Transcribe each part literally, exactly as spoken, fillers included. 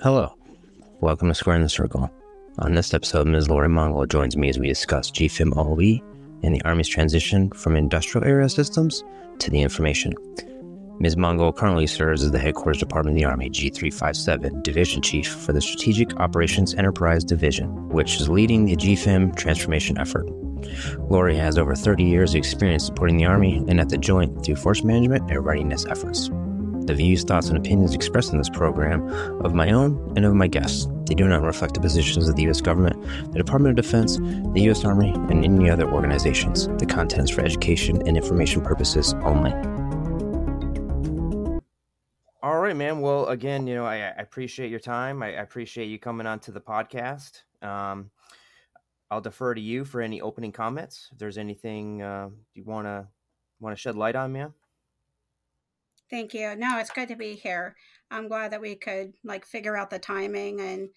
Hello, welcome to Square in the Circle. On this episode, Miz Lori Mongol joins me as we discuss G F I M O E and the Army's transition from industrial area systems to the information. Miz Mongol currently serves as the Headquarters Department of the Army G three fifty-seven Division Chief for the Strategic Operations Enterprise Division, which is leading the G F I M transformation effort. Lori has over thirty years of experience supporting the Army and at the Joint through force management and readiness efforts. The views, thoughts, and opinions expressed in this program of my own and of my guests. They do not reflect the positions of the U S government, the Department of Defense, the U S Army, and any other organizations. The content is for education and information purposes only. All right, man. Well, again, you know, I, I appreciate your time. I, I appreciate you coming on to the podcast. Um, I'll defer to you for any opening comments. If there's anything uh, you want to want to shed light on, man. Thank you. No, it's good to be here. I'm glad that we could like figure out the timing and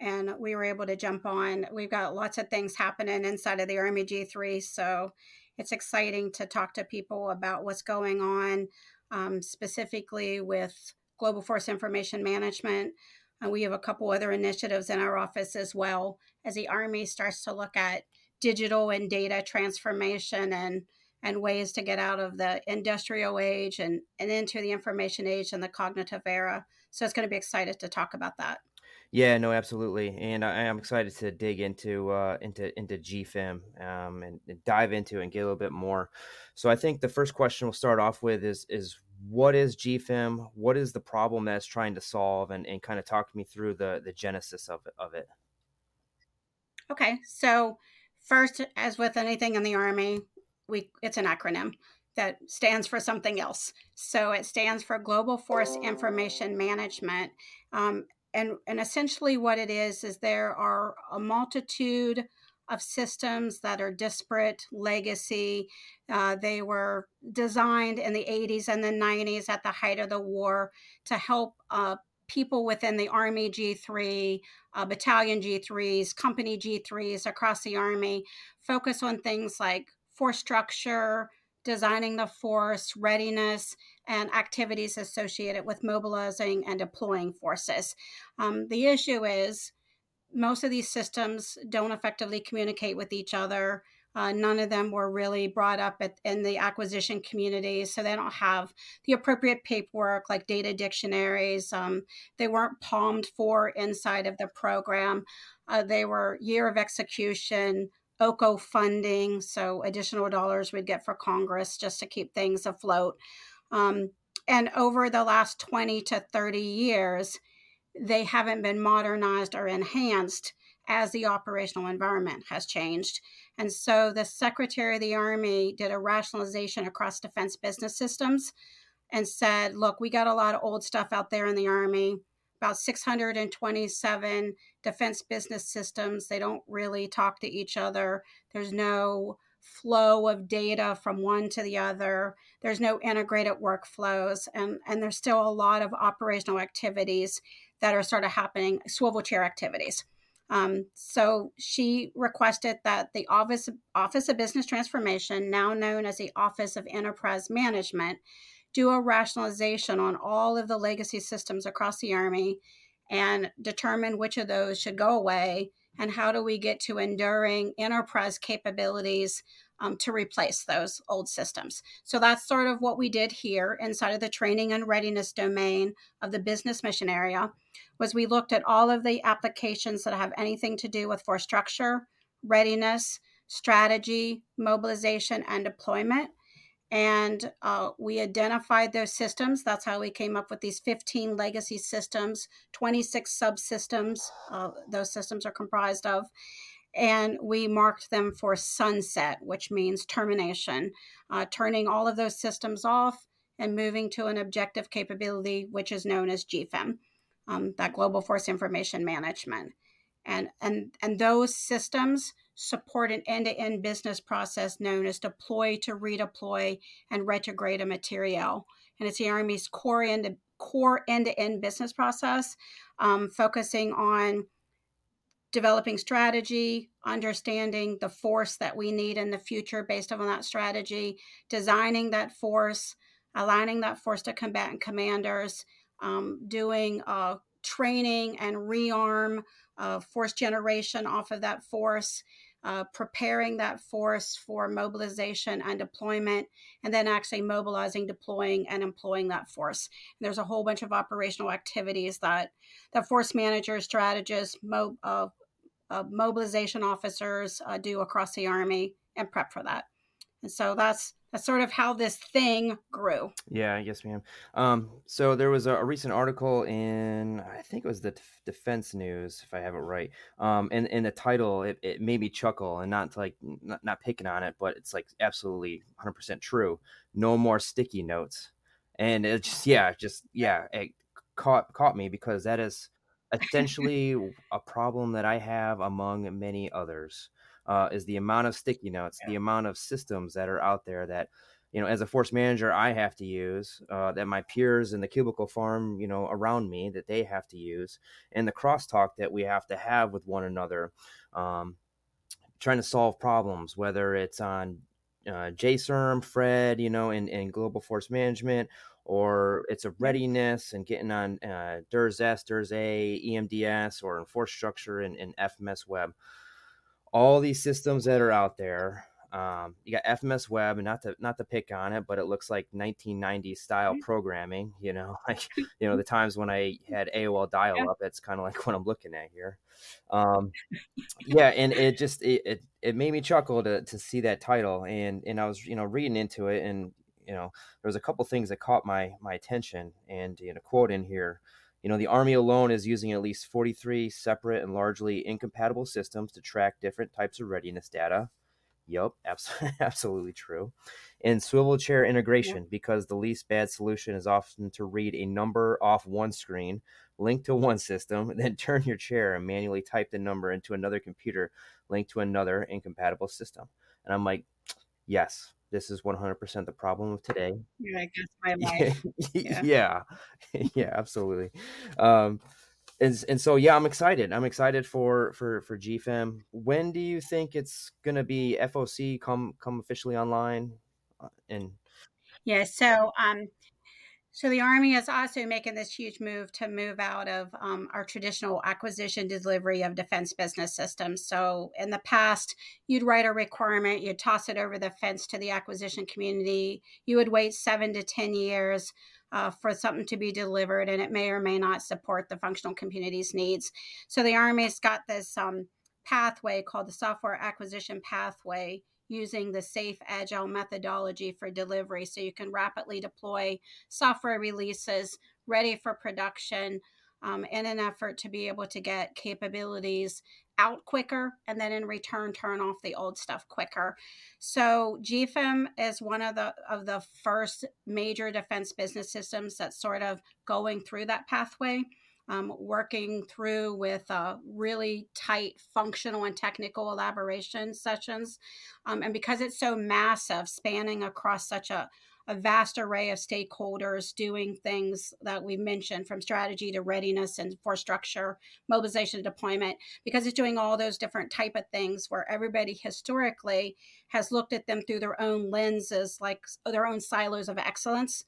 and we were able to jump on. We've got lots of things happening inside of the Army G three, so it's exciting to talk to people about what's going on, um, specifically with Global Force Information Management. And we have a couple other initiatives in our office as well as the Army starts to look at digital and data transformation and and ways to get out of the industrial age and, and into the information age and the cognitive era. So it's going to be exciting to talk about that. Yeah, no, absolutely. And I, I'm excited to dig into uh, into into G F I M um, and, and dive into and get a little bit more. So I think the first question we'll start off with is, is what is G F I M? What is the problem that it's trying to solve? And, and kind of talk me through the, the genesis of it, of it. Okay. So first, as with anything in the Army, We, it's an acronym that stands for something else. So it stands for Global Force Information Management. Um, and, and essentially what it is, is there are a multitude of systems that are disparate, legacy. Uh, they were designed in the eighties and the nineties at the height of the war to help uh, people within the Army G three, uh, battalion G threes, company G threes across the Army focus on things like force structure, designing the force, readiness, and activities associated with mobilizing and deploying forces. Um, the issue is most of these systems don't effectively communicate with each other. Uh, none of them were really brought up at, in the acquisition community, so they don't have the appropriate paperwork like data dictionaries. Um, they weren't palmed for inside of the program. Uh, they were year of execution, O C O funding, so additional dollars we'd get for Congress just to keep things afloat. Um, and over the last twenty to thirty years, they haven't been modernized or enhanced as the operational environment has changed. And so the Secretary of the Army did a rationalization across defense business systems and said, look, we got a lot of old stuff out there in the Army. About six hundred twenty-seven defense business systems. They don't really talk to each other. There's no flow of data from one to the other. There's no integrated workflows. And, and there's still a lot of operational activities that are sort of happening, swivel chair activities. Um, so she requested that the Office, Office of Business Transformation, now known as the Office of Enterprise Management, do a rationalization on all of the legacy systems across the Army and determine which of those should go away and how do we get to enduring enterprise capabilities um, to replace those old systems. So that's sort of what we did here inside of the training and readiness domain of the business mission area was we looked at all of the applications that have anything to do with force structure, readiness, strategy, mobilization, and deployment. And uh, we identified those systems. That's how we came up with these fifteen legacy systems, twenty-six subsystems, uh, those systems are comprised of. And we marked them for sunset, which means termination, uh, turning all of those systems off and moving to an objective capability, which is known as G F I M, um, that Global Force Information Management. And, and, and those systems support an end-to-end business process known as deploy to redeploy and retrograde a materiel. And it's the Army's core, end, core end-to-end business process, um, focusing on developing strategy, understanding the force that we need in the future based on that strategy, designing that force, aligning that force to combatant commanders, um, doing uh, training and rearm, uh, force generation off of that force, uh, preparing that force for mobilization and deployment, and then actually mobilizing, deploying, and employing that force. And there's a whole bunch of operational activities that the force managers, strategists, mo- uh, uh, mobilization officers uh, do across the Army and prep for that. And so that's That's sort of how this thing grew. Yeah, yes, ma'am. Um, so there was a, a recent article in, I think it was the Defense News, if I have it right. Um, and in the title, it, it made me chuckle, and not like not, not picking on it, but it's like absolutely one hundred percent true. No more sticky notes, and it just yeah, just yeah, it caught caught me because that is essentially a problem that I have among many others. Uh, is the amount of sticky notes, yeah. the amount of systems that are out there that, you know, as a force manager, I have to use, uh, that my peers in the cubicle farm, you know, around me, that they have to use, and the crosstalk that we have to have with one another, um, trying to solve problems, whether it's on uh, J SERM, F R E D, you know, in, in global force management, or it's a readiness and getting on uh, DERS-S, DERS-A, E M D S, or in force structure and, and F M S Web. All these systems that are out there, um, you got F M S Web, and not to not to pick on it, but it looks like nineteen nineties style programming. You know, like you know the times when I had A O L dial-up. That's kind of like what I'm looking at here. Um, yeah, and it just it, it it made me chuckle to to see that title, and and I was you know reading into it, and you know there was a couple things that caught my my attention, and you know quote in here. You know, the Army alone is using at least forty-three separate and largely incompatible systems to track different types of readiness data. Yep, absolutely, absolutely true. And swivel chair integration, yeah. because the least bad solution is often to read a number off one screen, link to one system, then turn your chair and manually type the number into another computer, linked to another incompatible system. And I'm like, yes. This is one hundred percent the problem of today. Yeah, I guess my life. Yeah. yeah, yeah, absolutely. Um, and, and so, yeah, I'm excited. I'm excited for, for, for G F I M. When do you think it's going to be F O C come, come officially online? And yeah, so, um, so the Army is also making this huge move to move out of um, our traditional acquisition delivery of defense business systems. So in the past, you'd write a requirement, you'd toss it over the fence to the acquisition community. You would wait seven to ten years uh, for something to be delivered, and it may or may not support the functional community's needs. So the Army's got this um, pathway called the Software Acquisition Pathway, using the safe agile methodology for delivery, so you can rapidly deploy software releases ready for production um, in an effort to be able to get capabilities out quicker, and then in return turn off the old stuff quicker. So G F I M is one of the of the first major defense business systems that's sort of going through that pathway. Um, working through with uh, really tight functional and technical elaboration sessions. Um, and because it's so massive, spanning across such a, a vast array of stakeholders, doing things that we mentioned from strategy to readiness and force structure, mobilization and deployment, because it's doing all those different type of things where everybody historically has looked at them through their own lenses, like their own silos of excellence.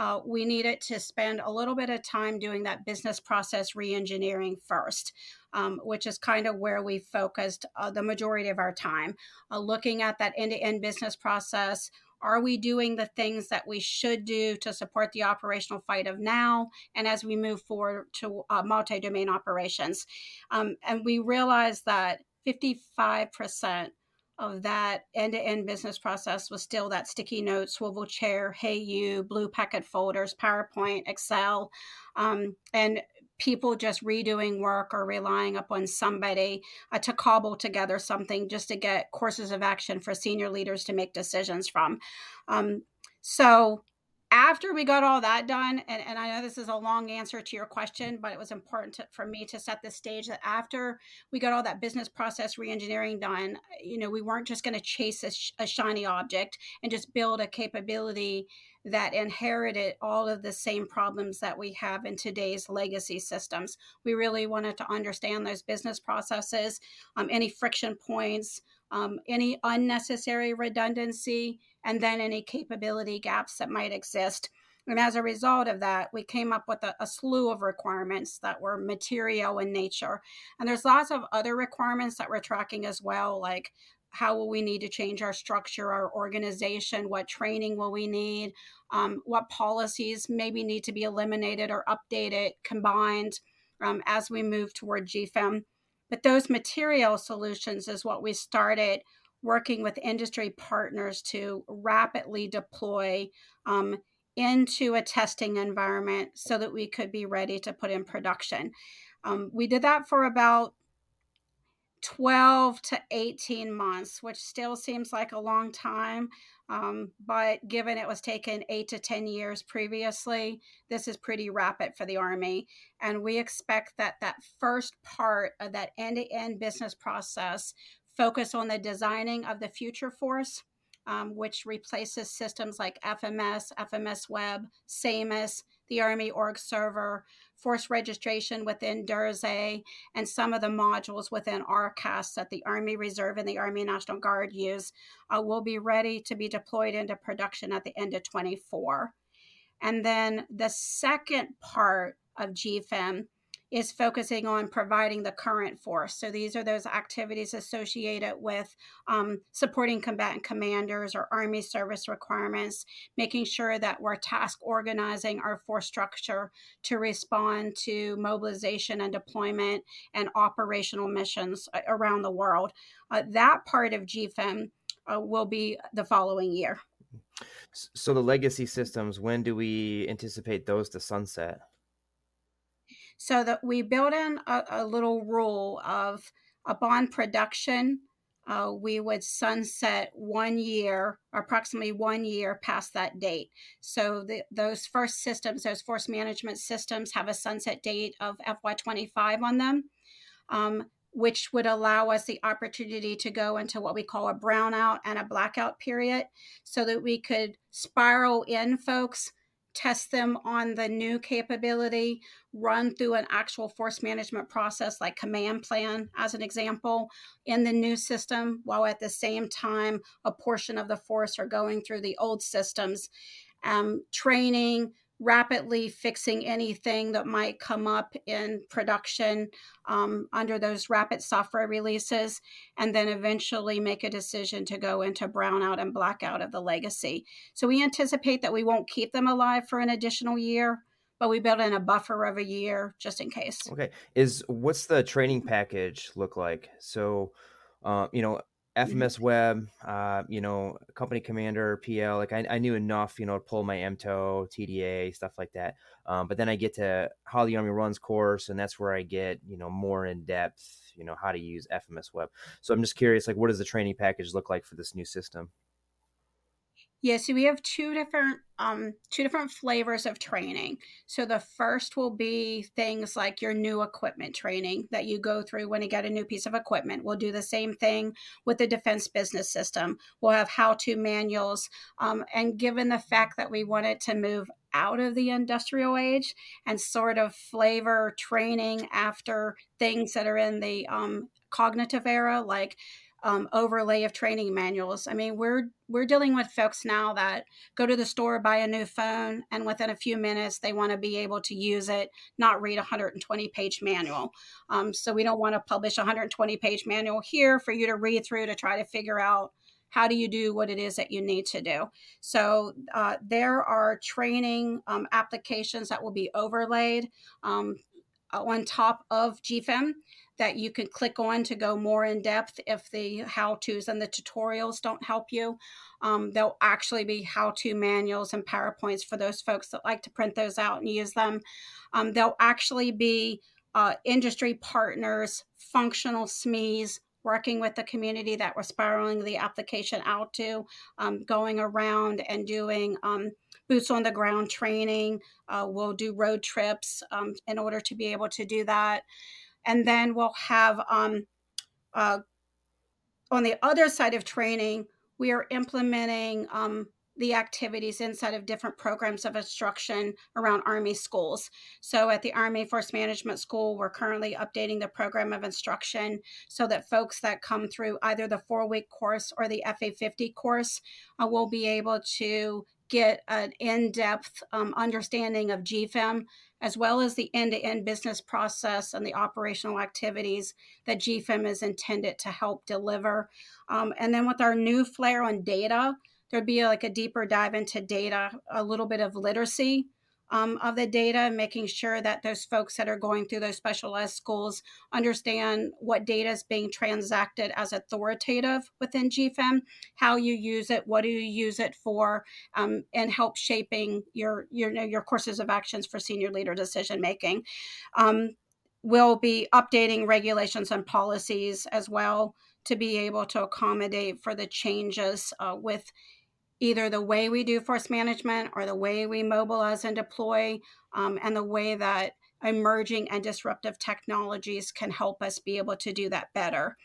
Uh, we needed to spend a little bit of time doing that business process reengineering first, um, which is kind of where we focused uh, the majority of our time, uh, looking at that end-to-end business process. Are we doing the things that we should do to support the operational fight of now and as we move forward to uh, multi-domain operations? Um, and we realized that fifty-five percent of that end-to-end business process was still that sticky note, swivel chair, hey you, blue packet folders, PowerPoint, Excel, um, and people just redoing work or relying upon somebody uh, to cobble together something just to get courses of action for senior leaders to make decisions from. Um, so after we got all that done, and, and I know this is a long answer to your question, but it was important to, for me to set the stage that after we got all that business process reengineering done, you know, we weren't just going to chase a, sh- a shiny object and just build a capability that inherited all of the same problems that we have in today's legacy systems. We really wanted to understand those business processes, um, any friction points, um, any unnecessary redundancy, and then any capability gaps that might exist. And as a result of that, we came up with a, a slew of requirements that were material in nature. And there's lots of other requirements that we're tracking as well, like how will we need to change our structure, our organization, what training will we need, um, what policies maybe need to be eliminated or updated, combined um, as we move toward G F I M. But those material solutions is what we started working with industry partners to rapidly deploy um, into a testing environment so that we could be ready to put in production. Um, we did that for about twelve to eighteen months, which still seems like a long time. Um, but given it was taken eight to ten years previously, this is pretty rapid for the Army. And we expect that that first part of that end-to-end business process focus on the designing of the future force, um, which replaces systems like F M S, F M S Web, SAMIS, the Army Org Server, force registration within DERS-A, and some of the modules within R CAST that the Army Reserve and the Army National Guard use uh, will be ready to be deployed into production at the end of twenty-four. And then the second part of G F I M is focusing on providing the current force. So these are those activities associated with um, supporting combatant commanders or Army service requirements, making sure that we're task organizing our force structure to respond to mobilization and deployment and operational missions around the world. Uh, that part of G F I M uh, will be the following year. So the legacy systems, when do we anticipate those to sunset? So that we build in a, a little rule of upon production, uh, we would sunset one year, approximately one year past that date. So the, those first systems, those force management systems have a sunset date of F Y twenty-five on them, um, which would allow us the opportunity to go into what we call a brownout and a blackout period so that we could spiral in folks, test them on the new capability, run through an actual force management process like command plan, as an example, in the new system, while at the same time, a portion of the force are going through the old systems, um, training, rapidly fixing anything that might come up in production um, under those rapid software releases, and then eventually make a decision to go into brownout and blackout of the legacy. So we anticipate that we won't keep them alive for an additional year, but we build in a buffer of a year just in case. Okay. Is what's the training package look like? So, uh, you know, F M S Web, uh, you know, company commander, P L, like I, I knew enough, you know, to pull my M T O, T D A, stuff like that. Um, but then I get to how the Army runs course, and that's where I get, you know, more in depth, you know, how to use F M S Web. So I'm just curious, like, what does the training package look like for this new system? Yeah, so we have two different um, two different flavors of training. So the first will be things like your new equipment training that you go through when you get a new piece of equipment. We'll do the same thing with the defense business system. We'll have how-to manuals. Um, and given the fact that we wanted to move out of the industrial age and sort of flavor training after things that are in the um, cognitive era, like Um, overlay of training manuals. I mean, we're we're dealing with folks now that go to the store, buy a new phone, and within a few minutes, they want to be able to use it, not read a one hundred twenty page manual. Um, so we don't want to publish a one hundred twenty page manual here for you to read through to try to figure out how do you do what it is that you need to do. So uh, there are training um, applications that will be overlaid um, on top of G F I M that you can click on to go more in depth if the how-tos and the tutorials don't help you. Um, there'll actually be how-to manuals and PowerPoints for those folks that like to print those out and use them. Um, there'll actually be uh, industry partners, functional S M Es, working with the community that we're spiraling the application out to, um, going around and doing um, boots on the ground training. Uh, we'll do road trips um, in order to be able to do that. And then we'll have, um, uh, on the other side of training, we are implementing um, the activities inside of different programs of instruction around Army schools. So at the Army Force Management School, we're currently updating the program of instruction so that folks that come through either the four-week course or the F A fifty course uh, will be able to get an in-depth um, understanding of G F I M, as well as the end-to-end business process and the operational activities that G F I M is intended to help deliver. Um, and then with our new flair on data, there'd be like a deeper dive into data, a little bit of literacy um, of the data, making sure that those folks that are going through those specialized schools understand what data is being transacted as authoritative within G F I M, how you use it, what do you use it for, um, and help shaping your, your, your courses of actions for senior leader decision-making. Um, we'll be updating regulations and policies as well to be able to accommodate for the changes uh, with either the way we do force management or the way we mobilize and deploy, um, and the way that emerging and disruptive technologies can help us be able to do that better.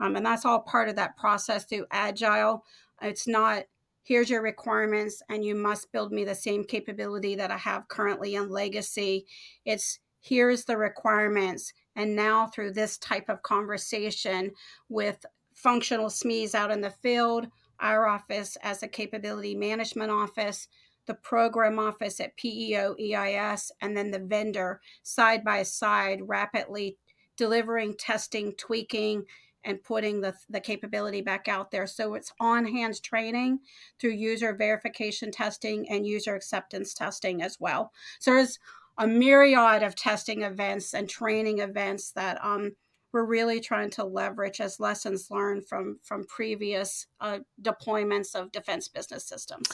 Um, and that's all part of that process through Agile. It's not, here's your requirements and you must build me the same capability that I have currently in legacy. It's, here's the requirements. And now through this type of conversation with functional S M Es out in the field, our office as a capability management office, the program office at P E O E I S, and then the vendor side by side, rapidly delivering, testing, tweaking, and putting the, the capability back out there. So it's on-hands training through user verification testing and user acceptance testing as well. So there's a myriad of testing events and training events that um, we're really trying to leverage as lessons learned from from previous uh, deployments of defense business systems.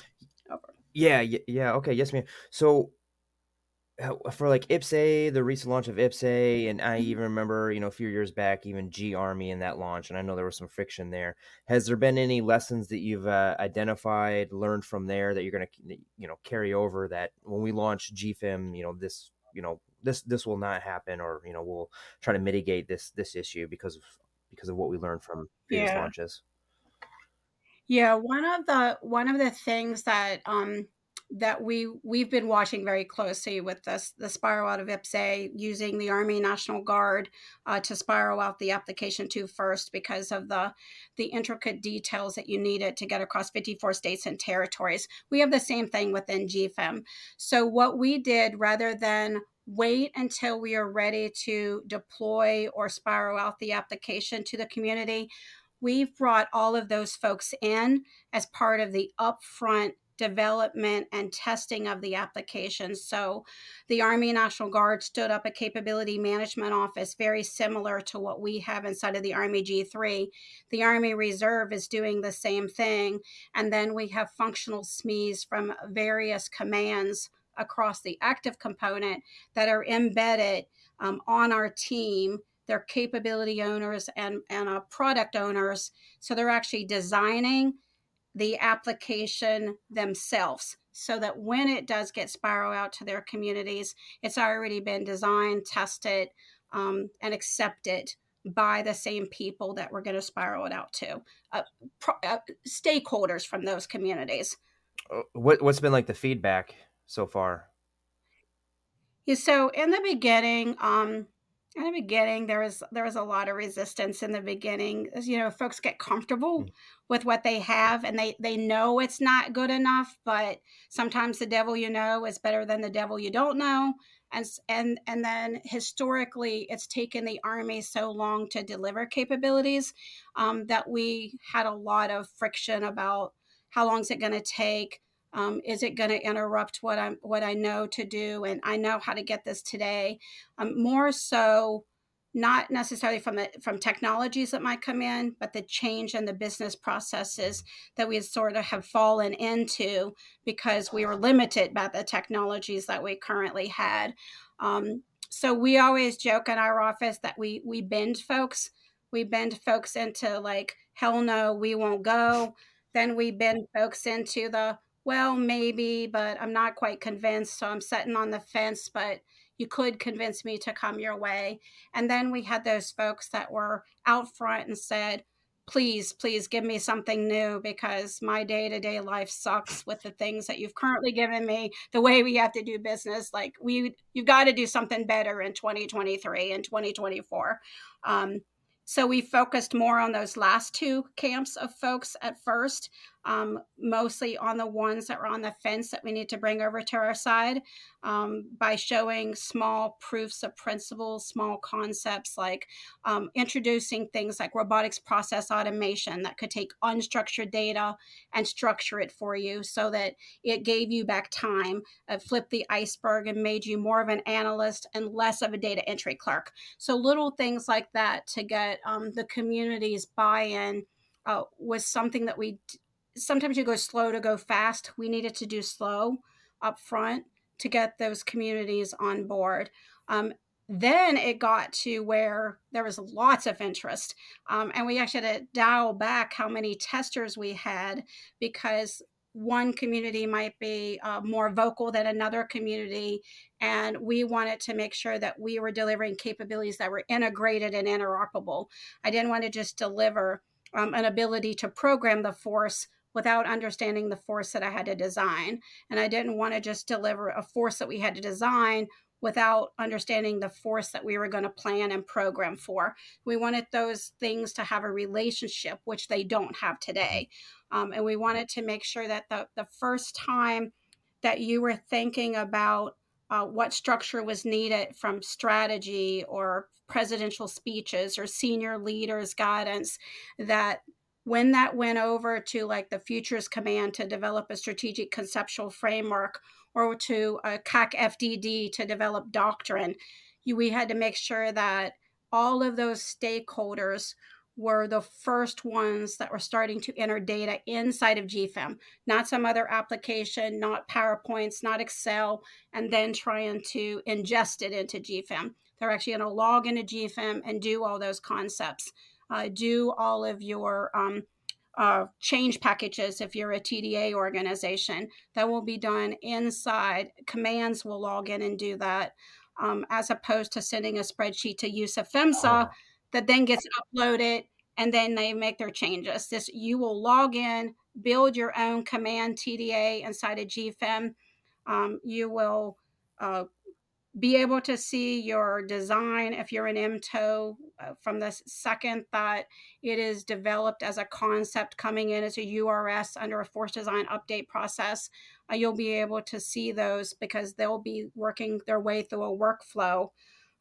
Over. Yeah, yeah, okay, yes, ma'am. So for like I P P S A, the recent launch of I P P S A, and I even remember, you know, a few years back, even G-Army in that launch, and I know there was some friction there. Has there been any lessons that you've uh, identified, learned from there that you're going to, you know, carry over that when we launch G F I M, you know, this, you know, this, this will not happen, or, you know, we'll try to mitigate this, this issue because of, because of what we learned from previous yeah. launches? Yeah. One of the, one of the things that, um, that we, we've been watching very closely with this, the spiral out of I P P S A, using the Army National Guard uh, to spiral out the application to first because of the, the intricate details that you needed to get across fifty-four states and territories. We have the same thing within G F I M. So what we did, rather than wait until we are ready to deploy or spiral out the application to the community, we've brought all of those folks in as part of the upfront development and testing of the application. So the Army National Guard stood up a capability management office, very similar to what we have inside of the Army G three. The Army Reserve is doing the same thing. And then we have functional S M Es from various commands across the active component that are embedded um, on our team. They're capability owners and, and uh, product owners. So they're actually designing the application themselves, so that when it does get spiral out to their communities, it's already been designed, tested, um, and accepted by the same people that we're going to spiral it out to, uh, pro- uh, stakeholders from those communities. What, what's been like the feedback so far? Yeah, so in the beginning, um, in the beginning, there was there was a lot of resistance in the beginning. You know, folks get comfortable mm. with what they have, and they, they know it's not good enough, but sometimes the devil you know is better than the devil you don't know. And and and then historically, it's taken the Army so long to deliver capabilities um, that we had a lot of friction about how long is it going to take? Um, is it going to interrupt what I'm, what I know to do? And I know how to get this today. Um, more so, not necessarily from the, from technologies that might come in, but the change in the business processes that we sort of have fallen into because we were limited by the technologies that we currently had. Um, so we always joke in our office that we we bend folks, we bend folks into like, hell no, we won't go. Then we bend folks into the, well, maybe, but I'm not quite convinced. So I'm sitting on the fence, but you could convince me to come your way. And then we had those folks that were out front and said, please, please give me something new because my day-to-day life sucks with the things that you've currently given me, the way we have to do business. Like we, you've got to do something better in twenty twenty-three and twenty twenty-four. Um, So we focused more on those last two camps of folks at first, um, mostly on the ones that were on the fence that we need to bring over to our side um, by showing small proofs of principles, small concepts like um, introducing things like robotics process automation that could take unstructured data and structure it for you so that it gave you back time, uh, flipped the iceberg and made you more of an analyst and less of a data entry clerk. So little things like that to get um, the community's buy-in uh, was something that we, sometimes you go slow to go fast. We needed to do slow up front to get those communities on board. Um, then it got to where there was lots of interest. Um, and we actually had to dial back how many testers we had because one community might be uh, more vocal than another community. And we wanted to make sure that we were delivering capabilities that were integrated and interoperable. I didn't want to just deliver um, an ability to program the force without understanding the force that I had to design. And I didn't want to just deliver a force that we had to design without understanding the force that we were going to plan and program for. We wanted those things to have a relationship, which they don't have today. Um, and we wanted to make sure that the, the first time that you were thinking about uh, what structure was needed from strategy or presidential speeches or senior leaders' guidance, that when that went over to like the Futures Command to develop a strategic conceptual framework or to a C A C F D D to develop doctrine, you, we had to make sure that all of those stakeholders were the first ones that were starting to enter data inside of G F I M, not some other application, not PowerPoints, not Excel, and then trying to ingest it into G F I M. They're actually going to log into G F I M and do all those concepts, uh, do all of your um, uh, change packages if you're a T D A organization. That will be done inside. Commands will log in and do that, um, as opposed to sending a spreadsheet to use of FEMSA. Oh. That then gets uploaded and then they make their changes. This, you will log in, build your own command T D A inside of G F I M. Um, you will uh, be able to see your design if you're an M T O uh, from the second that it is developed as a concept coming in as a U R S under a force design update process. Uh, you'll be able to see those because they'll be working their way through a workflow.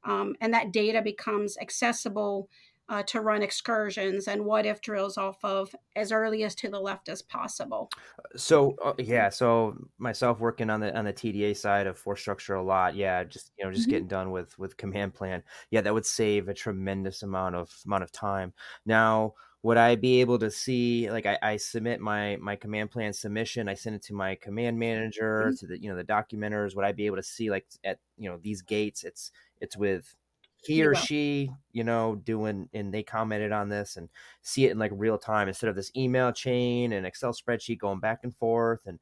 Um, and that data becomes accessible uh, to run excursions and what if drills off of as early as to the left as possible. So, uh, yeah, so myself working on the on the T D A side of force structure a lot. Yeah, just, you know, just mm-hmm. getting done with with command plan. Yeah, that would save a tremendous amount of amount of time. Now, would I be able to see, like I, I submit my my command plan submission, I send it to my command manager, mm-hmm. to the, you know, the documenters, would I be able to see like at, you know, these gates, it's it's with he or yeah. she, you know, doing, and they commented on this, and see it in like real time instead of this email chain and Excel spreadsheet going back and forth and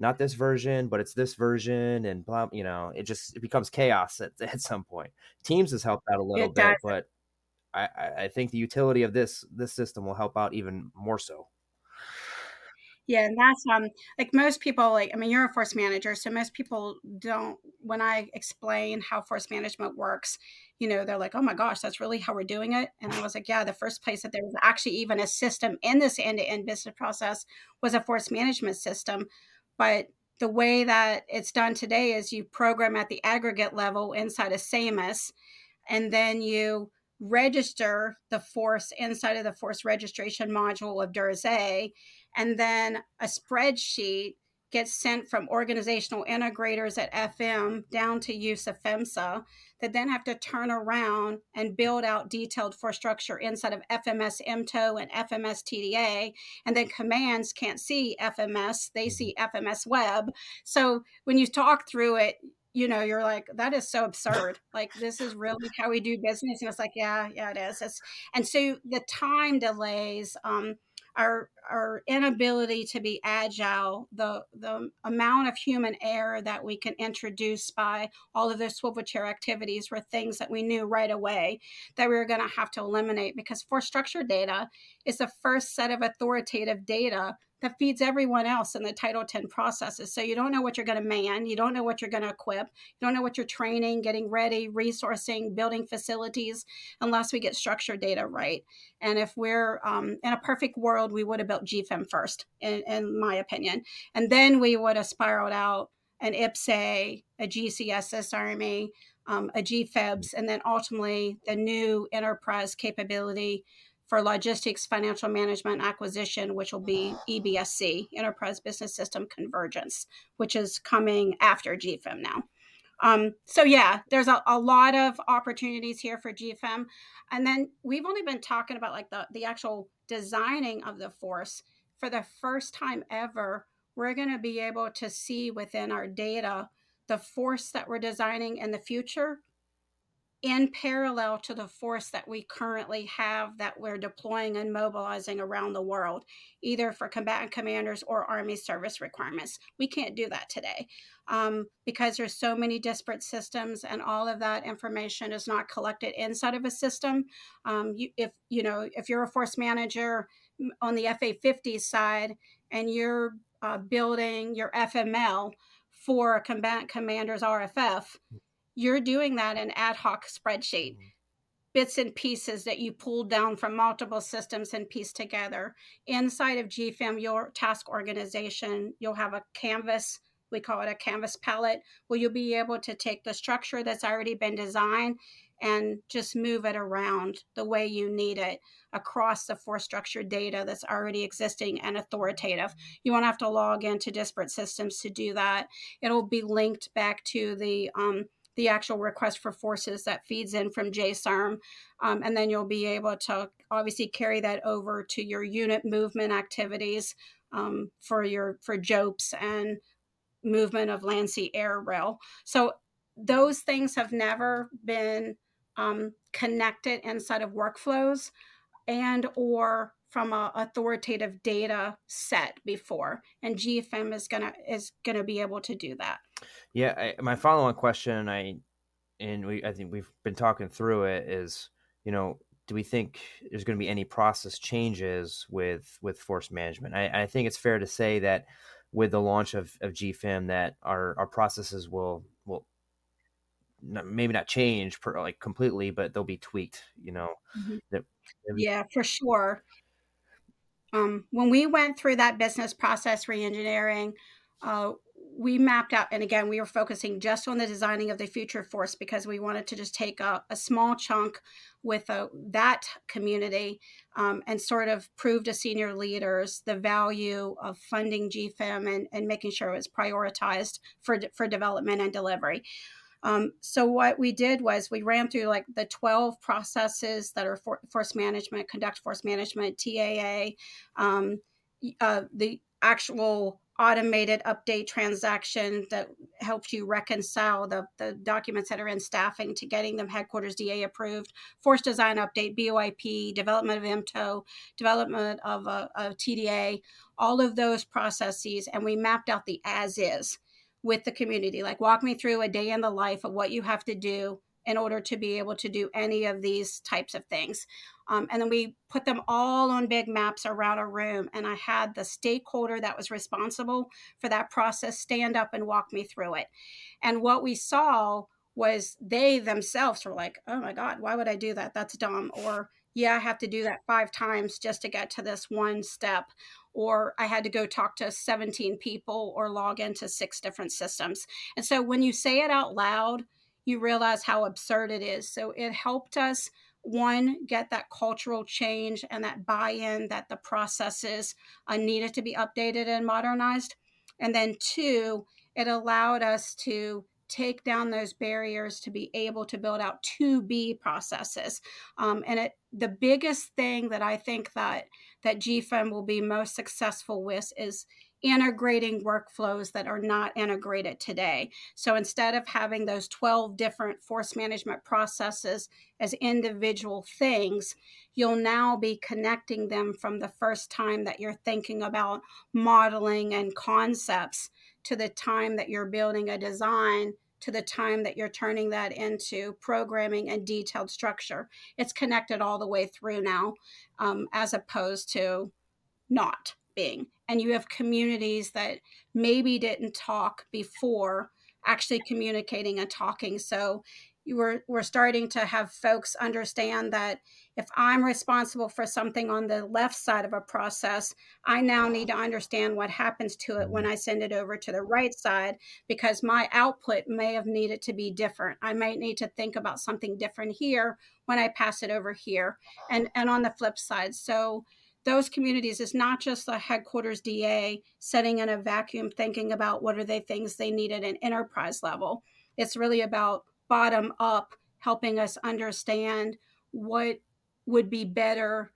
not this version, but it's this version and blah, you know, it just, it becomes chaos at, at some point. Teams has helped out a little it bit, does. But I, I think the utility of this this system will help out even more so. Yeah, and that's um like most people, like I mean, you're a force manager, so most people don't. When I explain how force management works, you know, they're like, "Oh my gosh, that's really how we're doing it." And I was like, "Yeah, the first place that there was actually even a system in this end-to-end business process was a force management system, but." The way that it's done today is you program at the aggregate level inside of SAMIS, and then you register the force inside of the force registration module of DERS-A, and then a spreadsheet gets sent from organizational integrators at F M down to use of FEMSA that then have to turn around and build out detailed force structure inside of F M S M T O and F M S T D A. And then commands can't see F M S, they see F M S Web. So when you talk through it, you know, you're like, that is so absurd. Like, this is really how we do business. And it's like, yeah, yeah, it is. It's, and so the time delays, um, our, our inability to be agile, the, the amount of human error that we can introduce by all of those swivel chair activities were things that we knew right away that we were going to have to eliminate because force structure data is the first set of authoritative data that feeds everyone else in the Title ten processes. So you don't know what you're going to man, you don't know what you're going to equip, you don't know what you're training, getting ready, resourcing, building facilities, unless we get structured data right. And if we're um, in a perfect world, we would have built G F I M first, in, in my opinion. And then we would have spiraled out an I P P S A, a G C S S Army, um, a G F E B S, and then ultimately the new enterprise capability for logistics, financial management, acquisition, which will be E B S C, Enterprise Business System Convergence, which is coming after G F I M now. Um, so yeah, there's a, a lot of opportunities here for G F I M. And then we've only been talking about like the, the actual designing of the force. For the first time ever, we're going to be able to see within our data the force that we're designing in the future in parallel to the force that we currently have that we're deploying and mobilizing around the world, either for combatant commanders or Army service requirements. We can't do that today um, because there's so many disparate systems and all of that information is not collected inside of a system. Um, you, if, you know, if you're a force manager on the F A fifty side and you're uh, building your F M L for a combatant commander's R F F, you're doing that in ad hoc spreadsheet, bits and pieces that you pulled down from multiple systems and pieced together. Inside of G F I M, your task organization, you'll have a canvas, we call it a canvas palette, where you'll be able to take the structure that's already been designed and just move it around the way you need it across the force structure data that's already existing and authoritative. You won't have to log into disparate systems to do that. It'll be linked back to the um, the actual request for forces that feeds in from J SERM. Um, and then you'll be able to obviously carry that over to your unit movement activities um, for your for JOPES and movement of land, sea, air, rail. So those things have never been um, connected inside of workflows and or from a authoritative data set before, and G F I M is gonna is gonna be able to do that. Yeah, I, my follow on question, I and we I think we've been talking through it is, you know, do we think there's going to be any process changes with with force management? I, I think it's fair to say that with the launch of, of G F I M, that our, our processes will will not, maybe not change per, like completely, but they'll be tweaked. You know, mm-hmm. that, yeah, for sure. Um, when we went through that business process reengineering, uh, we mapped out, and again, we were focusing just on the designing of the future force because we wanted to just take a, a small chunk with a, that community um, and sort of prove to senior leaders the value of funding G F I M and, and making sure it was prioritized for, for development and delivery. Um, so what we did was we ran through like the twelve processes that are for, force management, conduct force management, T A A, um, uh, the actual automated update transaction that helps you reconcile the, the documents that are in staffing to getting them headquarters D A approved, force design update, B O I P, development of M T O, development of a, a T D A, all of those processes. And we mapped out the as is with the community, like walk me through a day in the life of what you have to do in order to be able to do any of these types of things. Um, and then we put them all on big maps around a room. And I had the stakeholder that was responsible for that process stand up and walk me through it. And what we saw was they themselves were like, oh my God, why would I do that? That's dumb. Or yeah, I have to do that five times just to get to this one step. Or I had to go talk to seventeen people or log into six different systems. And so when you say it out loud, you realize how absurd it is. So it helped us, one, get that cultural change and that buy-in that the processes uh, needed to be updated and modernized. And then two, it allowed us to take down those barriers to be able to build out to-be processes. Um, and it, the biggest thing that I think that that G F I M will be most successful with is integrating workflows that are not integrated today. So instead of having those twelve different force management processes as individual things, you'll now be connecting them from the first time that you're thinking about modeling and concepts to the time that you're building a design, to the time that you're turning that into programming and detailed structure. It's connected all the way through now, um, as opposed to not. being. And you have communities that maybe didn't talk before actually communicating and talking. So you were, we're starting to have folks understand that if I'm responsible for something on the left side of a process, I now need to understand what happens to it when I send it over to the right side, because my output may have needed to be different. I might need to think about something different here when I pass it over here, and, and on the flip side. So those communities, it's not just the headquarters D A sitting in a vacuum thinking about what are the things they need at an enterprise level. It's really about bottom up, helping us understand what would be better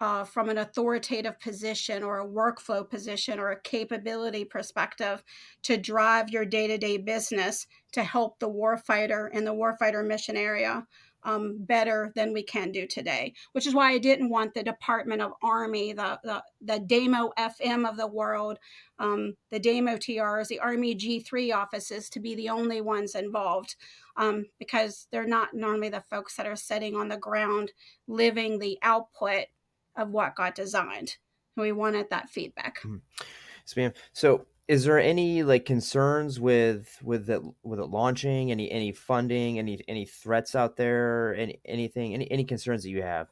uh, from an authoritative position or a workflow position or a capability perspective to drive your day-to-day business to help the warfighter and the warfighter mission area um, better than we can do today, which is why I didn't want the Department of Army, the the, the D A M O F M of the world, um, the D A M O T Rs, the Army G three offices to be the only ones involved. Um, because they're not normally the folks that are sitting on the ground, living the output of what got designed. We wanted that feedback. Mm. So, ma'am, so is there any like concerns with with it, with it launching? Any any funding? Any any threats out there? Any anything? Any any concerns that you have?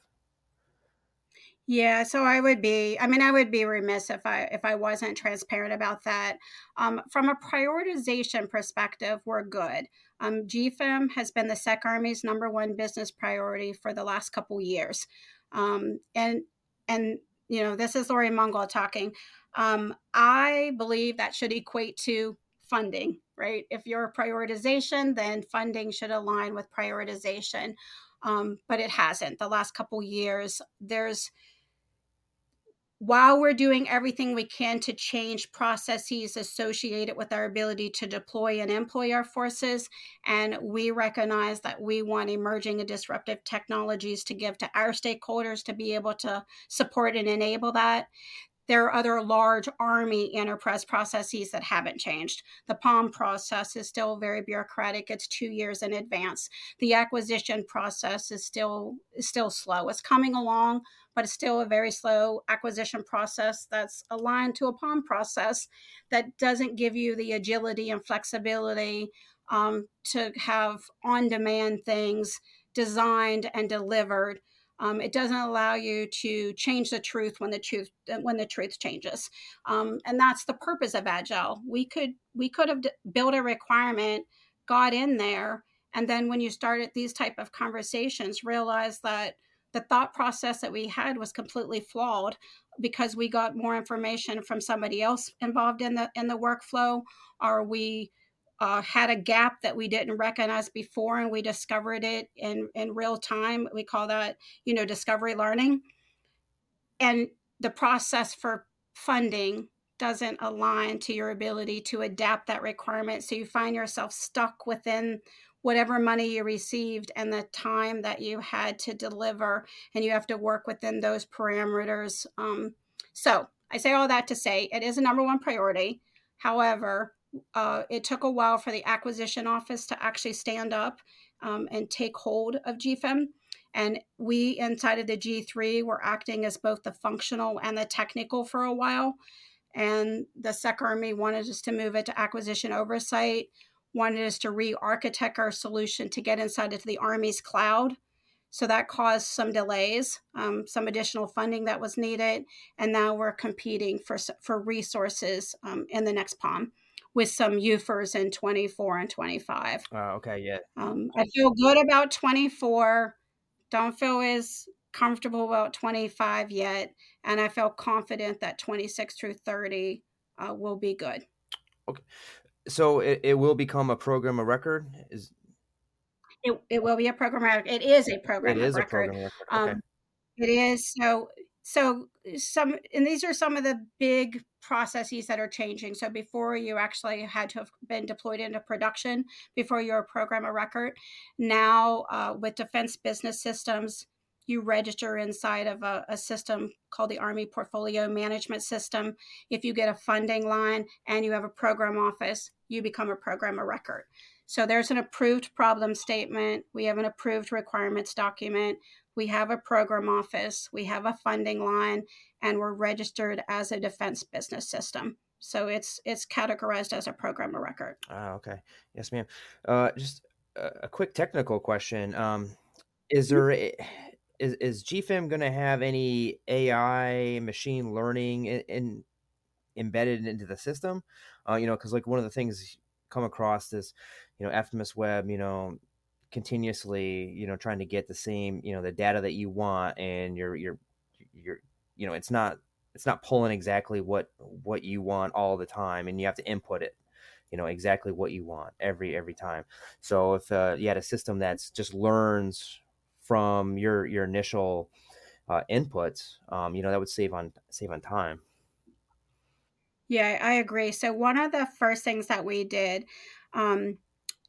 Yeah, so I would be, I mean, I would be remiss if I if I wasn't transparent about that. Um, from a prioritization perspective, we're good. Um, G F I M has been the S E C Army's number one business priority for the last couple years. Um, and, and you know, this is Lori Mongol talking. Um, I believe that should equate to funding, right? If you're a prioritization, then funding should align with prioritization. Um, but it hasn't. The last couple years, there's while we're doing everything we can to change processes associated with our ability to deploy and employ our forces, and we recognize that we want emerging and disruptive technologies to give to our stakeholders to be able to support and enable that, there are other large Army enterprise processes that haven't changed. The P O M process is still very bureaucratic. It's two years in advance. The acquisition process is still, is still slow. It's coming along, but it's still a very slow acquisition process that's aligned to a P O M process that doesn't give you the agility and flexibility um, to have on-demand things designed and delivered. Um, it doesn't allow you to change the truth when the truth when the truth changes, um, and that's the purpose of Agile. We could we could have d- built a requirement, got in there, and then when you started these type of conversations, realized that the thought process that we had was completely flawed because we got more information from somebody else involved in the in the workflow, or we uh, had a gap that we didn't recognize before and we discovered it in, in real time. We call that, you know, discovery learning. And the process for funding doesn't align to your ability to adapt that requirement. So you find yourself stuck within whatever money you received and the time that you had to deliver, and you have to work within those parameters. Um, so I say all that to say it is a number one priority. However, uh, it took a while for the acquisition office to actually stand up um, and take hold of G F I M. And we inside of the G three were acting as both the functional and the technical for a while. And the S E C Army wanted us to move it to acquisition oversight, wanted us to re-architect our solution to get inside into the Army's cloud. So that caused some delays, um, some additional funding that was needed. And now we're competing for for resources um, in the next P O M with some U F Rs in twenty-four and twenty-five. Oh, okay, yeah. Um, I feel good about twenty-four. Don't feel as comfortable about twenty-five yet. And I feel confident that twenty-six through thirty uh, will be good. Okay. So it, it will become a program of record? Is It it will be a program of record. It is a program of record. It is a program of record. Okay. Um, it is. So, so some, and these are some of the big processes that are changing. So before you actually had to have been deployed into production before you're a program of record. Now uh, with Defense Business Systems, you register inside of a, a system called the Army Portfolio Management System. If you get a funding line and you have a program office, you become a program of record. So there's an approved problem statement. We have an approved requirements document. we have a program office, we have a funding line, and we're registered as a defense business system. So it's it's categorized as a program of record. Ah, okay. Yes, ma'am. Uh, just a, a quick technical question. Um, is there a, is, is G F I M going to have any A I machine learning in, in embedded into the system? Uh, you know, because like one of the things come across is, you know, F M S Web, you know, continuously, you know, trying to get the same, you know, the data that you want, and you're you're you're you know, it's not. It's not pulling exactly what, what you want all the time, and you have to input it, you know, exactly what you want every, every time. So if uh, you had a system that's just learns from your, your initial uh, inputs, um, you know, that would save on, save on time. Yeah, I agree. So one of the first things that we did, um,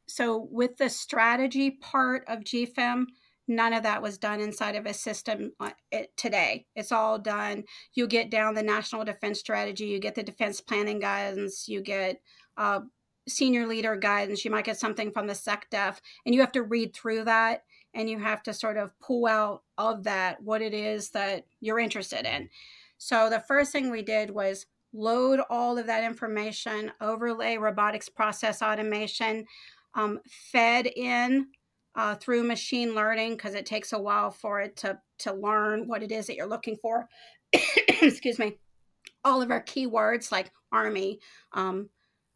so with the strategy part of G F I M, none of that was done inside of a system today. It's all done. You get down the National Defense Strategy, you get the defense planning guidance, you get uh, senior leader guidance, you might get something from the SecDef, and you have to read through that, and you have to sort of pull out of that what it is that you're interested in. So the first thing we did was load all of that information, overlay robotics process automation, um, fed in Uh, through machine learning, because it takes a while for it to to learn what it is that you're looking for. Excuse me. All of our keywords like Army, um,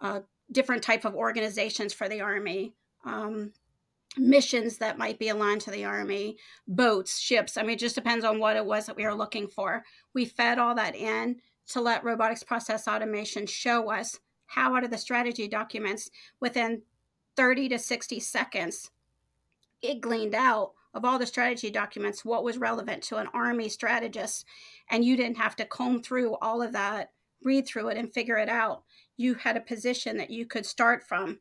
uh, different type of organizations for the Army, um, missions that might be aligned to the Army, boats, ships. I mean, it just depends on what it was that we were looking for. We fed all that in to let robotics process automation show us how out of the strategy documents within thirty to sixty seconds, it gleaned out of all the strategy documents what was relevant to an Army strategist, and you didn't have to comb through all of that, read through it, and figure it out. You had a position that you could start from.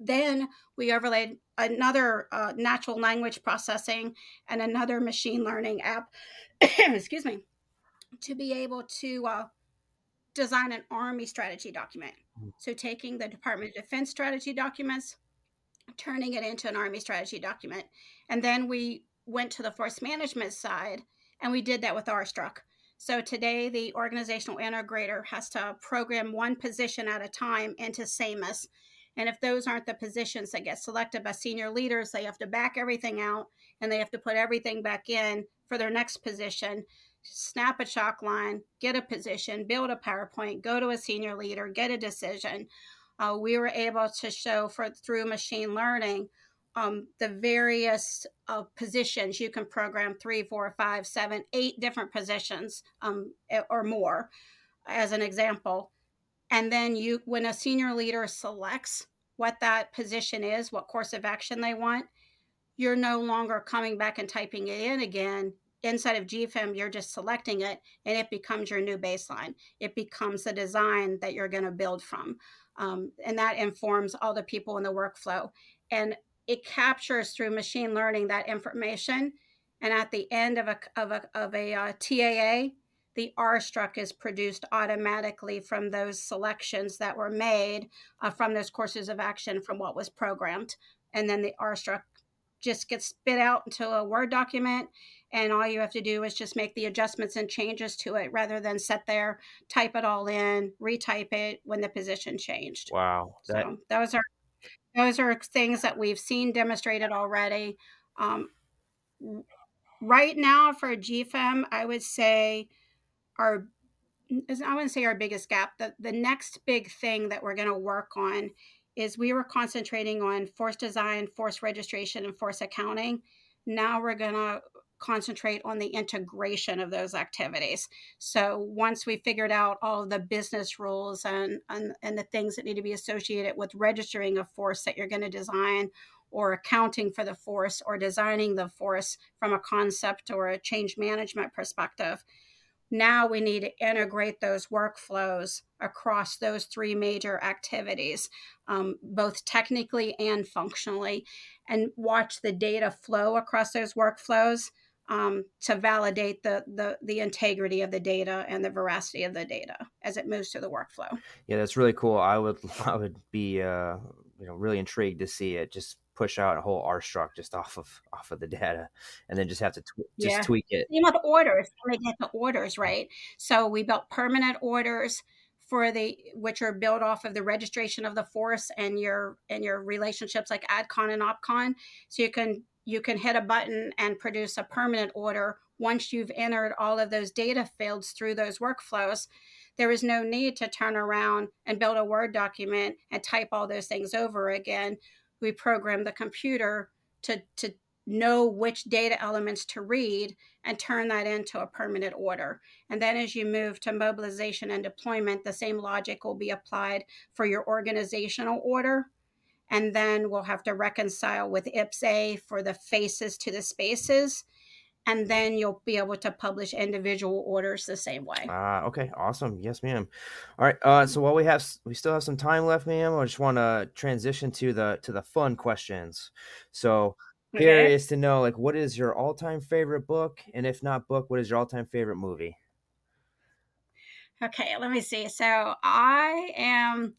Then we overlaid another uh, natural language processing and another machine learning app, excuse me, to be able to uh, design an Army strategy document. So taking the Department of Defense strategy documents, turning it into an Army strategy document. And then we went to the force management side, and we did that with R STRUC. So today, the organizational integrator has to program one position at a time into SAMIS. And if those aren't the positions that get selected by senior leaders, they have to back everything out, and they have to put everything back in for their next position, snap a chalk line, get a position, build a PowerPoint, go to a senior leader, get a decision. Uh, we were able to show for through machine learning um, the various uh, positions. You can program three, four, five, seven, eight different positions um, or more, as an example. And then you, when a senior leader selects what that position is, what course of action they want, you're no longer coming back and typing it in again. Inside of G F I M, you're just selecting it, and it becomes your new baseline. It becomes the design that you're going to build from. Um, and that informs all the people in the workflow. And it captures through machine learning that information. And at the end of a of a, of a uh, T A A, the R STRUC is produced automatically from those selections that were made uh, from those courses of action from what was programmed. And then the R STRUC just gets spit out into a Word document, and all you have to do is just make the adjustments and changes to it rather than sit there, type it all in, retype it when the position changed. Wow. That... So those are, those are things that we've seen demonstrated already. Um, right now for G F I M, I would say our, I wouldn't say our biggest gap, the, the next big thing that we're going to work on is we were concentrating on force design, force registration, and force accounting. Now we're going to concentrate on the integration of those activities. So once we figured out all of the business rules and, and, and the things that need to be associated with registering a force that you're going to design, or accounting for the force, or designing the force from a concept or a change management perspective, now we need to integrate those workflows across those three major activities, um, both technically and functionally, and watch the data flow across those workflows Um, to validate the, the the integrity of the data and the veracity of the data as it moves through the workflow. Yeah, that's really cool. I would I would be uh, you know really intrigued to see it just push out a whole R struct just off of off of the data, and then just have to tw- just yeah. tweak it. You know, the orders, they get the orders, right? So we built permanent orders for the, which are built off of the registration of the force and your and your relationships like ADCON and OPCON. So you can you can hit a button and produce a permanent order once you've entered all of those data fields through those workflows. There is no need to turn around and build a Word document and type all those things over again. We program the computer to, to know which data elements to read and turn that into a permanent order. And then as you move to mobilization and deployment, the same logic will be applied for your organizational order. And then we'll have to reconcile with I P P S A for the faces to the spaces. And then you'll be able to publish individual orders the same way. Ah, uh, okay, awesome. Yes, ma'am. All right. Uh, so while we have, we still have some time left, ma'am. I just want to transition to the to the fun questions. So okay. Curious to know, like, what is your all time favorite book, and if not book, what is your all time favorite movie? Okay, let me see. So I am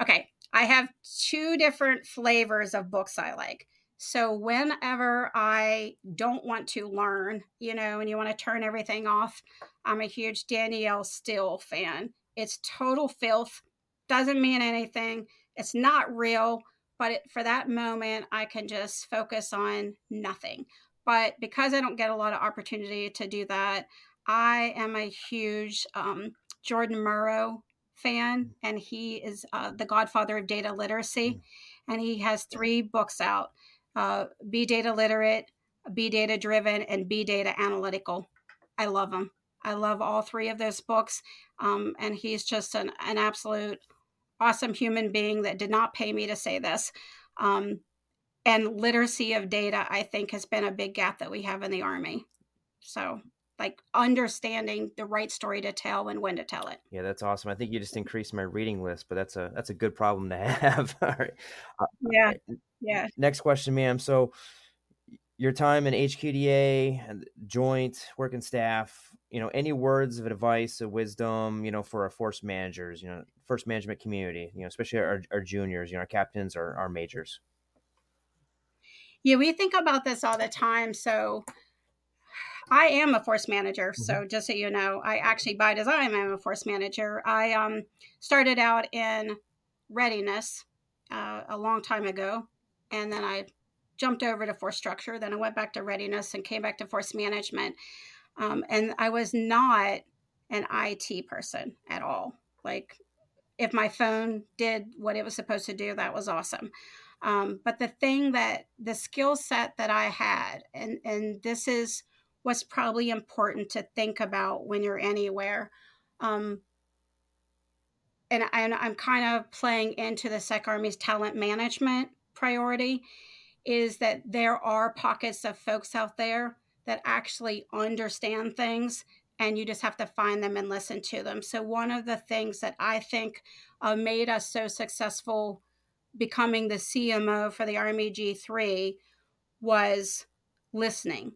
okay. I have two different flavors of books I like. So whenever I don't want to learn, you know, and you want to turn everything off, I'm a huge Danielle Steele fan. It's total filth, doesn't mean anything. It's not real, but it, for that moment, I can just focus on nothing. But because I don't get a lot of opportunity to do that, I am a huge um, Jordan Morrow fan, and he is uh, the godfather of data literacy, and he has three books out. Uh, be data literate, be data driven, and be data analytical. I love them. I love all three of those books. Um, and he's just an, an absolute awesome human being that did not pay me to say this. Um, and literacy of data, I think, has been a big gap that we have in the Army. So like understanding the right story to tell and when to tell it. Yeah, that's awesome. I think you just increased my reading list, but that's a that's a good problem to have. All right. Yeah. Yeah. Next question, ma'am. So your time in H Q D A and joint working staff, you know, any words of advice or wisdom, you know, for our force managers, you know, force management community, you know, especially our, our juniors, you know, our captains or our majors. Yeah, we think about this all the time. So I am a force manager. So just so you know, I actually by design, I'm a force manager. I um, started out in readiness uh, a long time ago. And then I jumped over to force structure. Then I went back to readiness and came back to force management. Um, and I was not an I T person at all. Like if my phone did what it was supposed to do, that was awesome. Um, but the thing that the skill set that I had, and, and this is what's probably important to think about when you're anywhere. Um, and, and I'm kind of playing into the Sec Army's talent management priority, is that there are pockets of folks out there that actually understand things, and you just have to find them and listen to them. So one of the things that I think uh, made us so successful becoming the C M O for the Army G three was listening.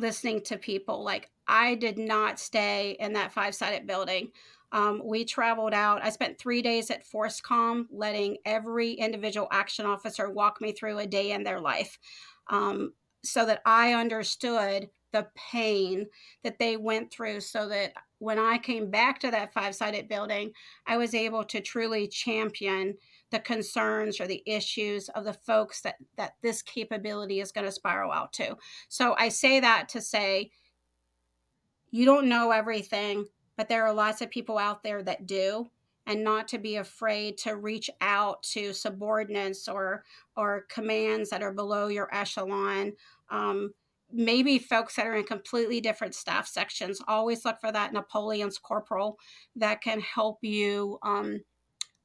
listening to people. Like I did not stay in that five-sided building. Um, we traveled out. I spent three days at FORSCOM, letting every individual action officer walk me through a day in their life um, so that I understood the pain that they went through, so that when I came back to that five-sided building, I was able to truly champion the concerns or the issues of the folks that, that this capability is going to spiral out to. So I say that to say, you don't know everything, but there are lots of people out there that do, and not to be afraid to reach out to subordinates or, or commands that are below your echelon. Um, maybe folks that are in completely different staff sections. Always look for that Napoleon's corporal that can help you, um,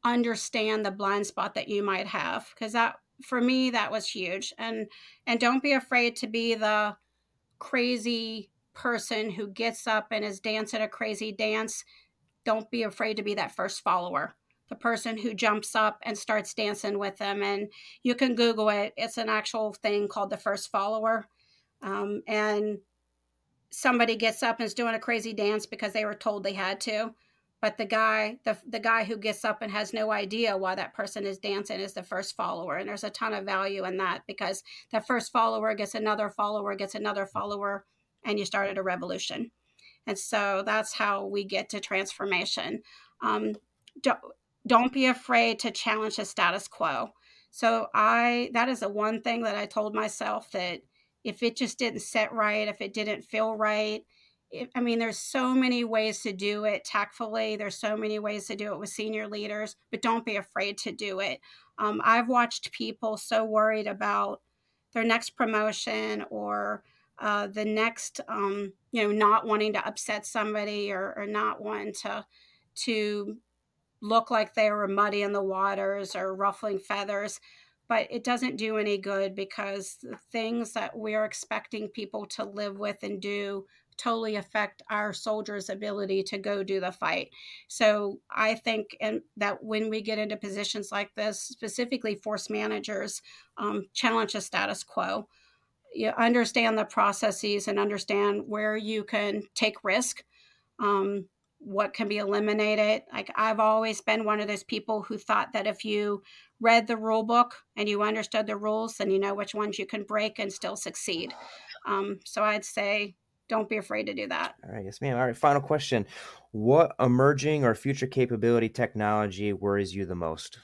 understand the blind spot that you might have, because that, for me, that was huge. And and don't be afraid to be the crazy person who gets up and is dancing a crazy dance. Don't be afraid to be that first follower, the person who jumps up and starts dancing with them. And you can Google it. It's an actual thing called the first follower. Um, and somebody gets up and is doing a crazy dance because they were told they had to. But the guy, the, the guy who gets up and has no idea why that person is dancing is the first follower. And there's a ton of value in that, because the first follower gets another follower, gets another follower, and you started a revolution. And so that's how we get to transformation. Um, don't, don't be afraid to challenge the status quo. So I, that is the one thing that I told myself, that if it just didn't sit right, if it didn't feel right, it, I mean, there's so many ways to do it tactfully. There's so many ways to do it with senior leaders, but don't be afraid to do it. Um, I've watched people so worried about their next promotion or uh, the next, um, you know, not wanting to upset somebody, or, or not wanting to, to look like they were muddy in the waters or ruffling feathers. But it doesn't do any good, because the things that we're expecting people to live with and do totally affect our soldiers' ability to go do the fight. So I think and that when we get into positions like this, specifically force managers, um, challenge the status quo. You understand the processes and understand where you can take risk, um, what can be eliminated. Like, I've always been one of those people who thought that if you read the rule book and you understood the rules, then you know which ones you can break and still succeed. Um, so I'd say don't be afraid to do that. All right. Yes, ma'am. All right. Final question. What emerging or future capability technology worries you the most?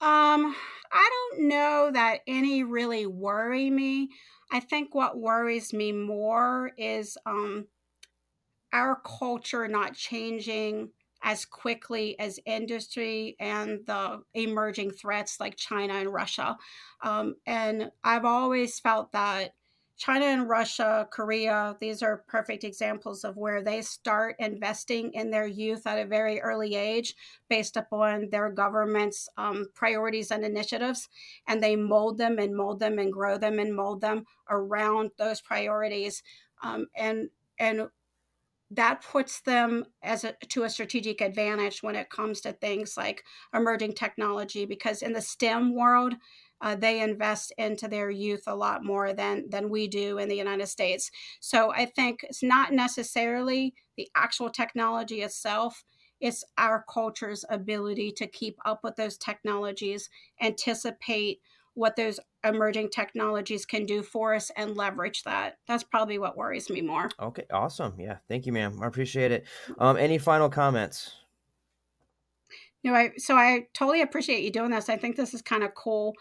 Um, I don't know that any really worry me. I think what worries me more is um, our culture not changing as quickly as industry and the emerging threats like China and Russia. Um, and I've always felt that China and Russia, Korea, these are perfect examples of where they start investing in their youth at a very early age based upon their government's um, priorities and initiatives. And they mold them and mold them and grow them and mold them around those priorities. Um, and and that puts them as a, to a strategic advantage when it comes to things like emerging technology, because in the STEM world, Uh, they invest into their youth a lot more than than we do in the United States. So I think it's not necessarily the actual technology itself. It's our culture's ability to keep up with those technologies, anticipate what those emerging technologies can do for us, and leverage that. That's probably what worries me more. Okay, awesome. Yeah, thank you, ma'am. I appreciate it. Um, any final comments? No, I, so I totally appreciate you doing this. I think this is kind of cool.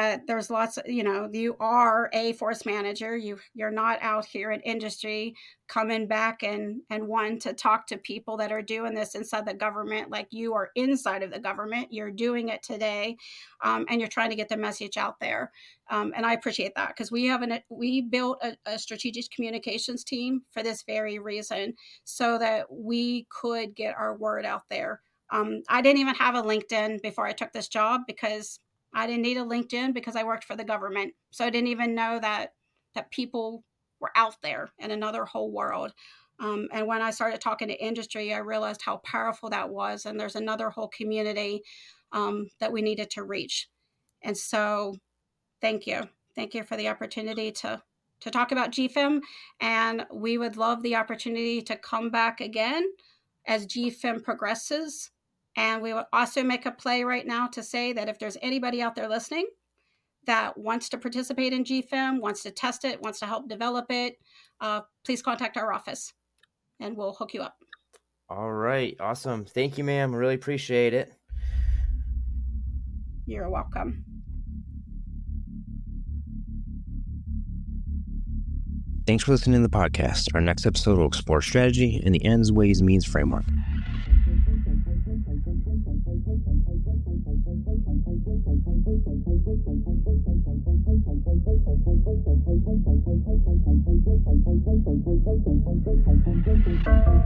That there's lots of, you know, you are a force manager. You, you're not out here in industry coming back and, and wanting to talk to people that are doing this inside the government. Like, you are inside of the government. You're doing it today, um, and you're trying to get the message out there. Um, and I appreciate that, because we have an, we built a, a strategic communications team for this very reason, so that we could get our word out there. Um, I didn't even have a LinkedIn before I took this job, because I didn't need a LinkedIn, because I worked for the government. So I didn't even know that that people were out there in another whole world. Um, and when I started talking to industry, I realized how powerful that was. And there's another whole community um, that we needed to reach. And so thank you. Thank you for the opportunity to to talk about G F I M. And we would love the opportunity to come back again as G F I M progresses. And we will also make a play right now to say that if there's anybody out there listening that wants to participate in G F I M, wants to test it, wants to help develop it, uh, please contact our office and we'll hook you up. All right. Awesome. Thank you, ma'am. Really appreciate it. You're welcome. Thanks for listening to the podcast. Our next episode will explore strategy and the ends, ways, means framework.